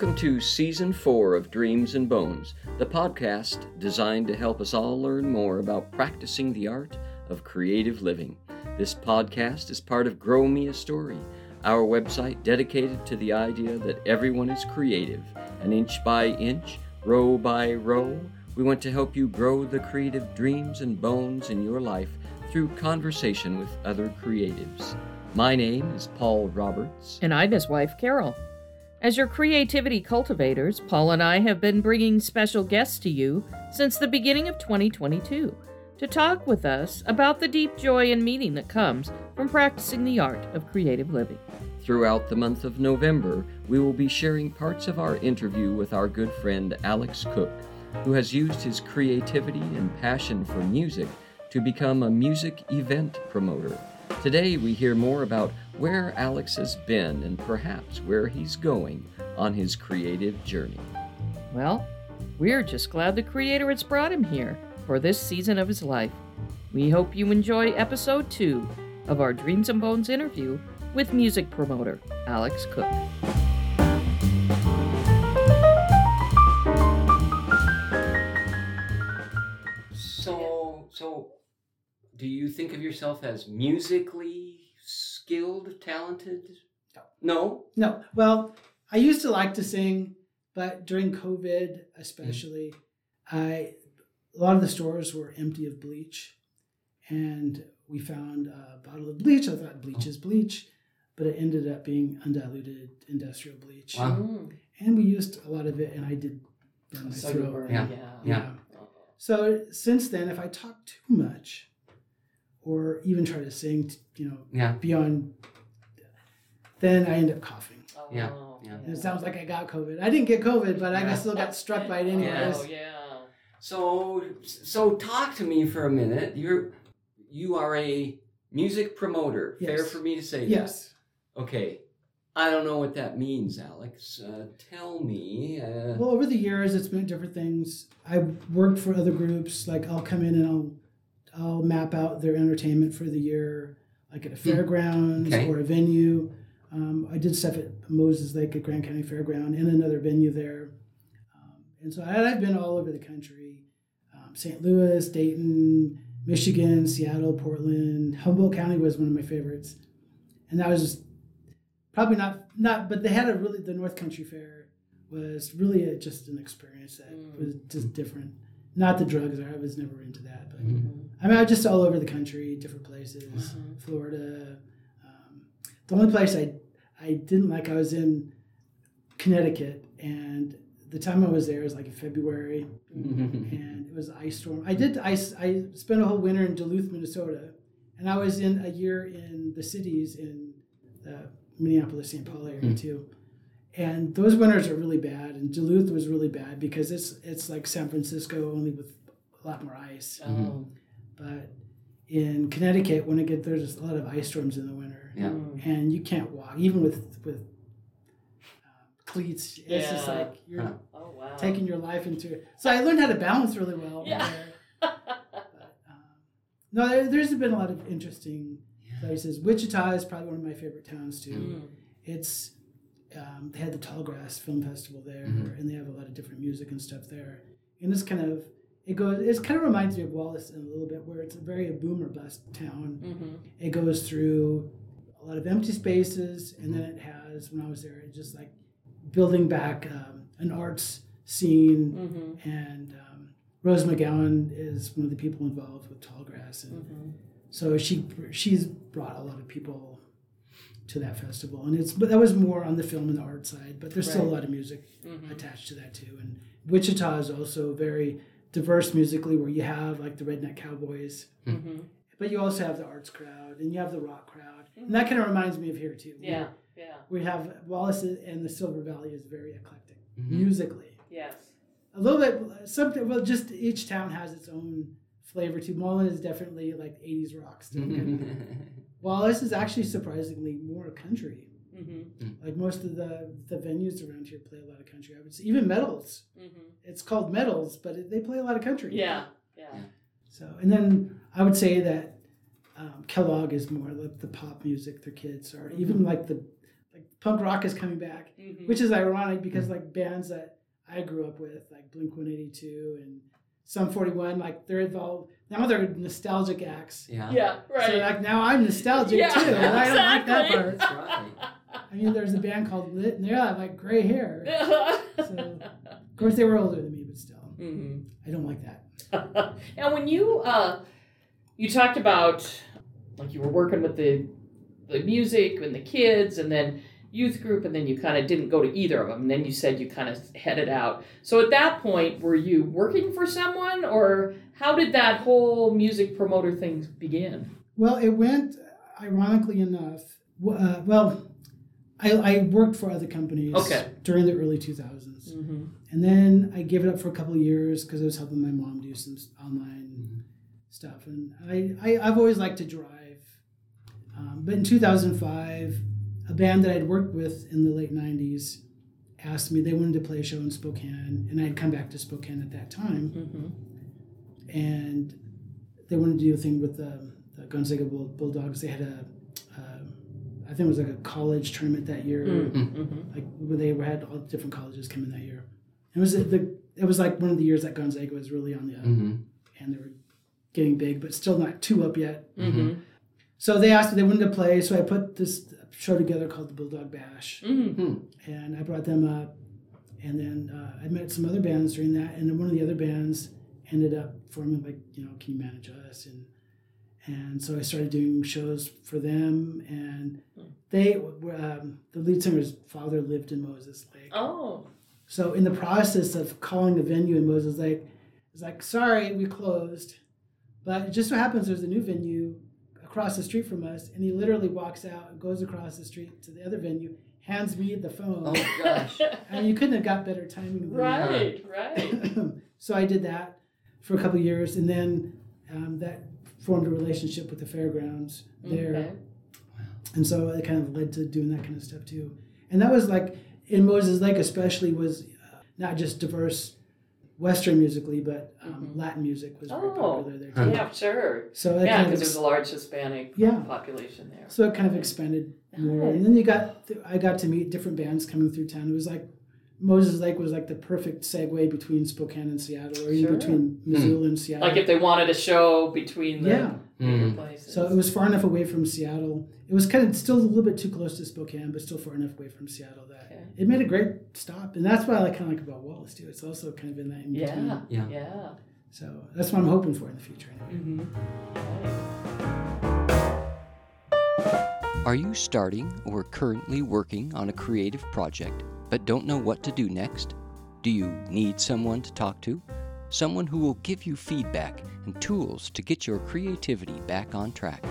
Welcome to Season 4 of Dreams and Bones, the podcast designed to help us all learn more about practicing the art of creative living. This podcast is part of Grow Me a Story, our website dedicated to the idea that everyone is creative. And inch by inch, row by row, we want to help you grow the creative dreams and bones in your life through conversation with other creatives. My name is Paul Roberts. And I'm his wife, Carol. As your creativity cultivators, Paul and I have been bringing special guests to you since the beginning of 2022 to talk with us about the deep joy and meaning that comes from practicing the art of creative living. Throughout the month of November, we will be sharing parts of our interview with our good friend Alex Cook, who has used his creativity and passion for music to become a music event promoter. Today, we hear more about where Alex has been and perhaps where he's going on his creative journey. Well, we're just glad the Creator has brought him here for this season of his life. We hope you enjoy Episode 2 of our Dreams and Bones interview with music promoter Alex Cook. So, do you think of yourself as musically skilled, talented? No. Well, I used to like to sing, but during COVID especially, a lot of the stores were empty of bleach. And we found a bottle of bleach. I thought, bleach is bleach. But it ended up being undiluted industrial bleach. Wow. And we used a lot of it, and I did burn my throat. Yeah. So since then, if I talk too much, or even try to sing, beyond, then I end up coughing. Oh, yeah. And it sounds like I got COVID. I didn't get COVID, but I still got struck by it anyways. Oh, yeah. So talk to me for a minute. You are a music promoter. Yes. Fair for me to say that? Yes. Okay. I don't know what that means, Alex. Tell me. Well, over the years, it's been different things. I worked for other groups. Like, I'll come in and I'll map out their entertainment for the year, like at a fairgrounds or a venue. I did stuff at Moses Lake at Grand County Fairground and another venue there. And so I've been all over the country, St. Louis, Dayton, Michigan, Seattle, Portland. Humboldt County was one of my favorites. And that was just probably not, but they had the North Country Fair was really just an experience that was just different. Not the drugs, I was never into that, but I was just all over the country, different places, Florida. The only place I didn't like, I was in Connecticut, and the time I was there was like in February, and it was an ice storm. I spent a whole winter in Duluth, Minnesota, and I was in a year in the cities in the Minneapolis-St. Paul area too. And those winters are really bad, and Duluth was really bad because it's like San Francisco only with a lot more ice. But in Connecticut, there's a lot of ice storms in the winter, and you can't walk even with cleats. It's just like you're taking your life into it. So I learned how to balance really well. Yeah. But, no, there's been a lot of interesting places. Wichita is probably one of my favorite towns too. It's they had the Tallgrass Film Festival there, and they have a lot of different music and stuff there. And it kind of reminds me of Wallace in a little bit, where it's a very boom or bust town. It goes through a lot of empty spaces, and then it has, when I was there, it just like building back an arts scene. And Rose McGowan is one of the people involved with Tallgrass, and so she's brought a lot of people to that festival, but that was more on the film and the art side, but there's still a lot of music attached to that too. And Wichita is also very diverse musically, where you have like the Redneck Cowboys, but you also have the arts crowd and you have the rock crowd, and that kind of reminds me of here too. We have Wallace, and the Silver Valley is very eclectic musically. Yes, a little bit something. Well, just each town has its own flavor too. Mullen is definitely like 80s rock still. Wallace is actually surprisingly more country. Like most of the venues around here play a lot of country. I would say even Metals. It's called Metals, but they play a lot of country. Yeah. So, and then I would say that Kellogg is more like the pop music for kids, or even like the like punk rock is coming back, mm-hmm. which is ironic because mm-hmm. like bands that I grew up with, like Blink-182 and Sum 41, like they're involved. Now they're nostalgic acts. Yeah. Yeah, right. So like now I'm nostalgic too, and I don't like that part. That's right. I mean, there's a band called Lit, and they have like gray hair. So, of course, they were older than me, but still, mm-hmm. I don't like that. Now, when you you talked about like you were working with the music and the kids, and then youth group, and then you kind of didn't go to either of them, and then you said you kind of headed out. So at that point, were you working for someone, or how did that whole music promoter thing begin? Well, it went, ironically enough, I worked for other companies during the early 2000s, mm-hmm. and then I gave it up for a couple of years because I was helping my mom do some online mm-hmm. stuff, and I've always liked to drive, but in 2005, a band that I'd worked with in the late 90s asked me, they wanted to play a show in Spokane, and I had come back to Spokane at that time. Mm-hmm. And they wanted to do a thing with the Gonzaga Bulldogs. They had I think it was like a college tournament that year, mm-hmm. like where they had all different colleges come in that year. It was like one of the years that Gonzaga was really on the up, mm-hmm. and they were getting big, but still not too up yet. Mm-hmm. So they asked me, they wanted to play, so I put this show together called the Bulldog Bash, mm-hmm. and I brought them up, and then I met some other bands during that, and then one of the other bands ended up forming, like, you know, can you manage us? And so I started doing shows for them, and they the lead singer's father lived in Moses Lake. Oh, so in the process of calling a venue in Moses Lake, it's like, sorry, we closed, but it just so happens there's a new venue across the street from us, and he literally walks out and goes across the street to the other venue, hands me the phone. Oh my gosh. I mean, you couldn't have got better timing. Right. So I did that for a couple of years, and then that formed a relationship with the fairgrounds there. Okay. Wow. And so it kind of led to doing that kind of stuff too. And that was like, in Moses Lake especially, was not just diverse Western musically, but mm-hmm. Latin music was very popular there too. Yeah, sure. So yeah, because there's a large Hispanic population there. So it kind of expanded more. And then I got to meet different bands coming through town. It was like, Moses Lake was like the perfect segue between Spokane and Seattle, or even between Missoula mm-hmm. and Seattle. Like if they wanted a show between the mm-hmm. places. So it was far enough away from Seattle. It was kind of still a little bit too close to Spokane, but still far enough away from Seattle that it made a great stop. And that's what I kind of like about Wallace too. It's also kind of in that in between. Yeah. So that's what I'm hoping for in the future anyway. Mm-hmm. Are you starting or currently working on a creative project, but don't know what to do next? Do you need someone to talk to? Someone who will give you feedback and tools to get your creativity back on track?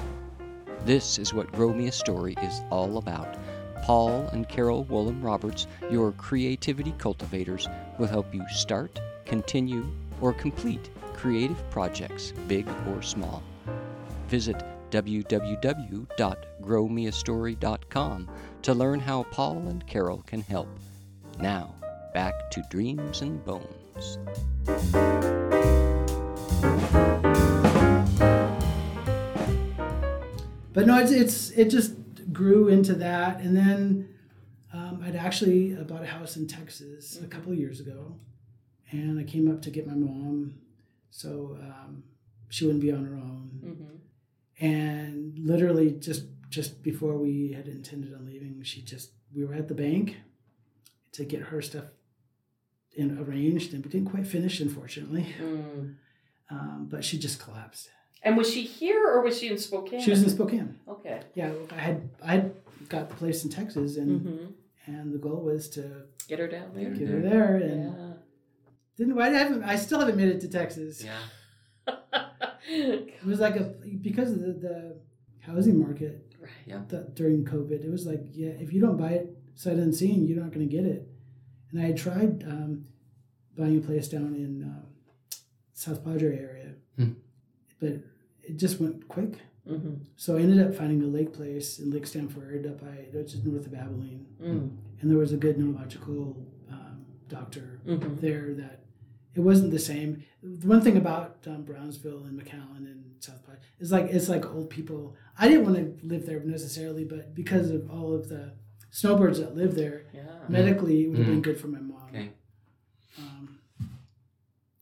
This is what Grow Me a Story is all about. Paul and Carol Wollum Roberts, your creativity cultivators, will help you start, continue, or complete creative projects, big or small. Visit www.growmeastory.com to learn how Paul and Carol can help. Now, back to Dreams and Bones. But no, it just grew into that, and then I'd actually bought a house in Texas a couple of years ago, and I came up to get my mom, so she wouldn't be on her own. Mm-hmm. And literally just before we had intended on leaving, we were at the bank to get her stuff arranged, and we didn't quite finish, unfortunately. Mm. But she just collapsed. And was she here or was she in Spokane? She was in Spokane. Okay. Yeah, I had got the place in Texas, and mm-hmm. and the goal was to get her down there. Get her there, and I still haven't made it to Texas. Yeah. It was like because of the housing market during COVID, it was like, if you don't buy it sight unseen, you're not going to get it. And I had tried buying a place down in South Padre area, but it just went quick. Mm-hmm. So I ended up finding a lake place in Lake Stanford which is north of Abilene. Mm. And there was a good neurological doctor there that it wasn't the same. The one thing about Brownsville and McAllen and South Padre is like it's like old people. I didn't want to live there necessarily, but because of all of the snowbirds that live there. Yeah. Medically, it would have been good for my mom. Okay.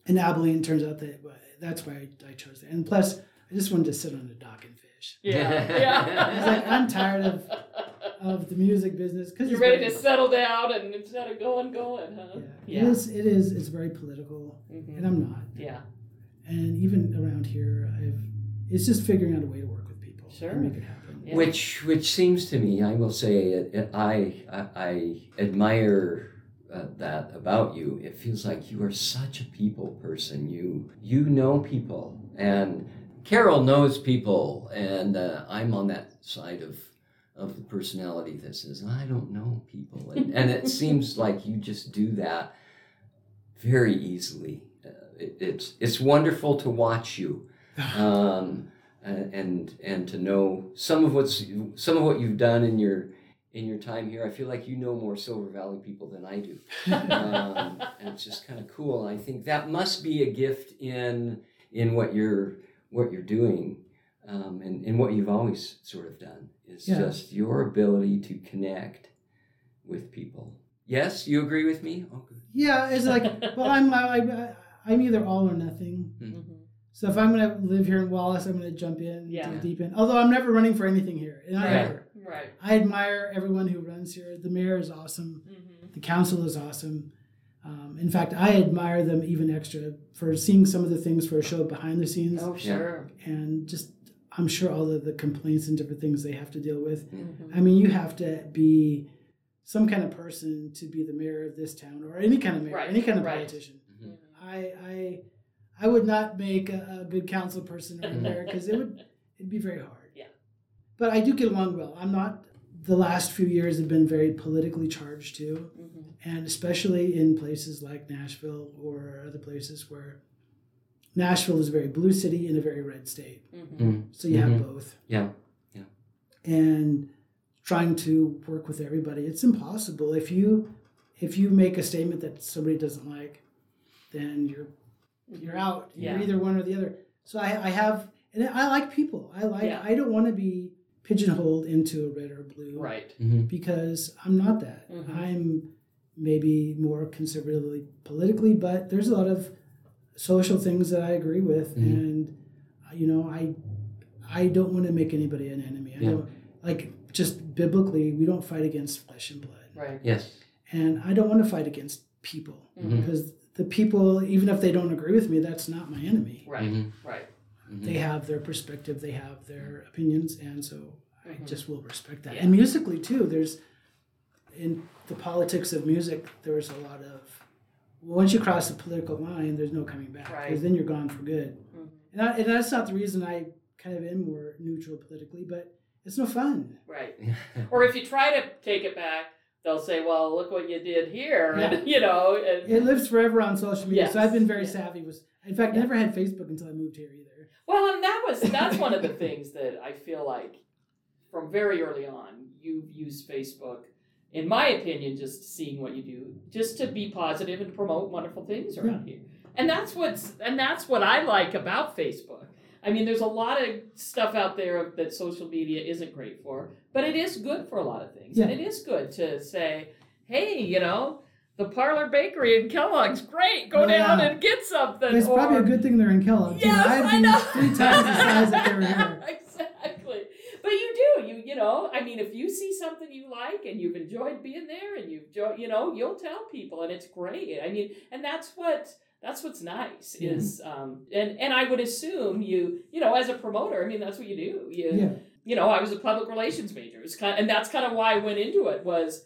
And Abilene turns out that that's why I chose that. And plus, I just wanted to sit on the dock and fish. Yeah. I was like, I'm tired of the music business. Cause you're ready to settle down and instead of going, huh? Yeah. It's very political, and I'm not. Yeah. And even around here, it's just figuring out a way to work with people. Sure. And make it happen. Yeah. Which seems to me, I will say, I admire that about you. It feels like you are such a people person. You know people, and Carol knows people, and I'm on that side of the personality that says, I don't know people. And it seems like you just do that very easily. It's wonderful to watch you, and to know some of what you've done in your time here. I feel like you know more Silver Valley people than I do, and it's just kind of cool. I think that must be a gift in what you're doing, and what you've always sort of done is just your ability to connect with people. Yes, you agree with me? Oh, good. Yeah, it's like, well, I'm either all or nothing. Mm-hmm. So if I'm going to live here in Wallace, I'm going to jump in, deep in. Although I'm never running for anything here. Right. I admire everyone who runs here. The mayor is awesome. Mm-hmm. The council is awesome. In fact, I admire them even extra for seeing some of the things for a show behind the scenes. Oh, sure. And just, I'm sure all of the complaints and different things they have to deal with. Mm-hmm. I mean, you have to be some kind of person to be the mayor of this town or any kind of mayor, any kind of politician. I would not make a good council person or a mayor because it'd be very hard. Yeah. But I do get along well. I'm not. The last few years have been very politically charged too, and especially in places like Nashville or other places where Nashville is a very blue city in a very red state. Mm-hmm. So you have both. Yeah. And trying to work with everybody, it's impossible. If you make a statement that somebody doesn't like, then you're out. You're either one or the other. So I have, and I like people. I don't want to be pigeonholed into a red or blue, because I'm not that. Mm-hmm. I'm maybe more conservatively politically, but there's a lot of social things that I agree with, and I don't want to make anybody an enemy. I don't, like, just biblically, we don't fight against flesh and blood. Right. Yes. And I don't want to fight against people because the people, even if they don't agree with me, that's not my enemy. Right, right. Mm-hmm. They have their perspective, they have their opinions, and so I just will respect that. Yeah. And musically, too, there's, in the politics of music, there's a lot of, once you cross the political line, there's no coming back. Because then you're gone for good. Mm-hmm. And that's not the reason I kind of am more neutral politically, but it's no fun. Right. Or if you try to take it back, they'll say, well, look what you did here, and, And it lives forever on social media, so I've been very savvy. In fact, I never had Facebook until I moved here either. Well, and that's one of the things that I feel like from very early on, you've used Facebook, in my opinion, just seeing what you do, just to be positive and promote wonderful things around here. And that's what I like about Facebook. I mean, there's a lot of stuff out there that social media isn't great for, but it is good for a lot of things. Yeah. And it is good to say, hey, the Parlor Bakery in Kellogg's great. Go down and get something. It's probably a good thing they're in Kellogg. Yes, I know. 3 times the size that they're here. Exactly. But you do. If you see something you like and you've enjoyed being there and you'll tell people, and it's great. I mean, and that's what's nice is, and I would assume you as a promoter, I mean, that's what you do. I was a public relations major. And that's kind of why I went into it was,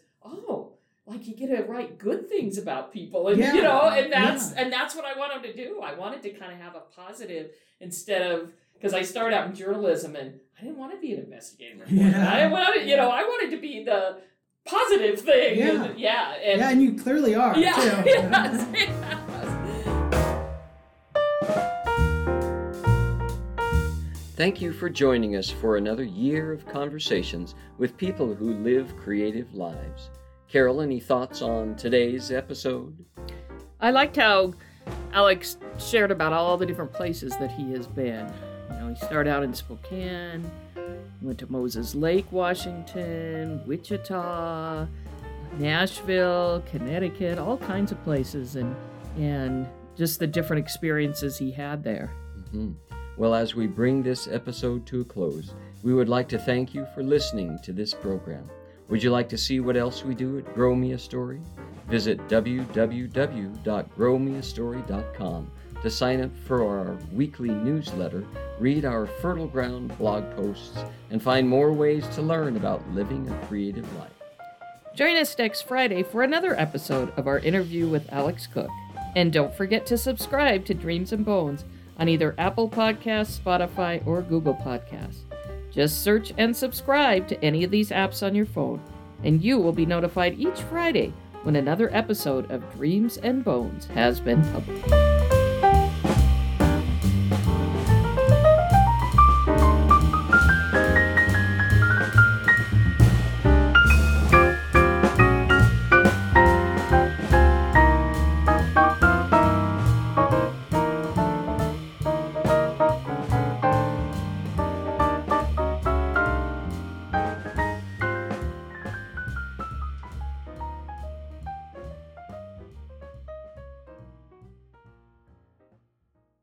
like you get to write good things about people and, and that's what I wanted to do. I wanted to kind of have a positive instead of, because I started out in journalism and I didn't want to be an investigative reporter. Yeah. I wanted to be the positive thing. Yeah. And you clearly are. Yeah. Too. Yes. Thank you for joining us for another year of conversations with people who live creative lives. Carol, any thoughts on today's episode? I liked how Alex shared about all the different places that he has been. He started out in Spokane, Went to Moses Lake, Washington, Wichita, Nashville, Connecticut, all kinds of places, and just the different experiences he had there. Mm-hmm. Well, as we bring this episode to a close, we would like to thank you for listening to this program. Would you like to see what else we do at Grow Me a Story? Visit www.growmeastory.com to sign up for our weekly newsletter, read our Fertile Ground blog posts, and find more ways to learn about living a creative life. Join us next Friday for another episode of our interview with Alex Cook. And don't forget to subscribe to Dreams and Bones on either Apple Podcasts, Spotify, or Google Podcasts. Just search and subscribe to any of these apps on your phone, and you will be notified each Friday when another episode of Dreams and Bones has been published.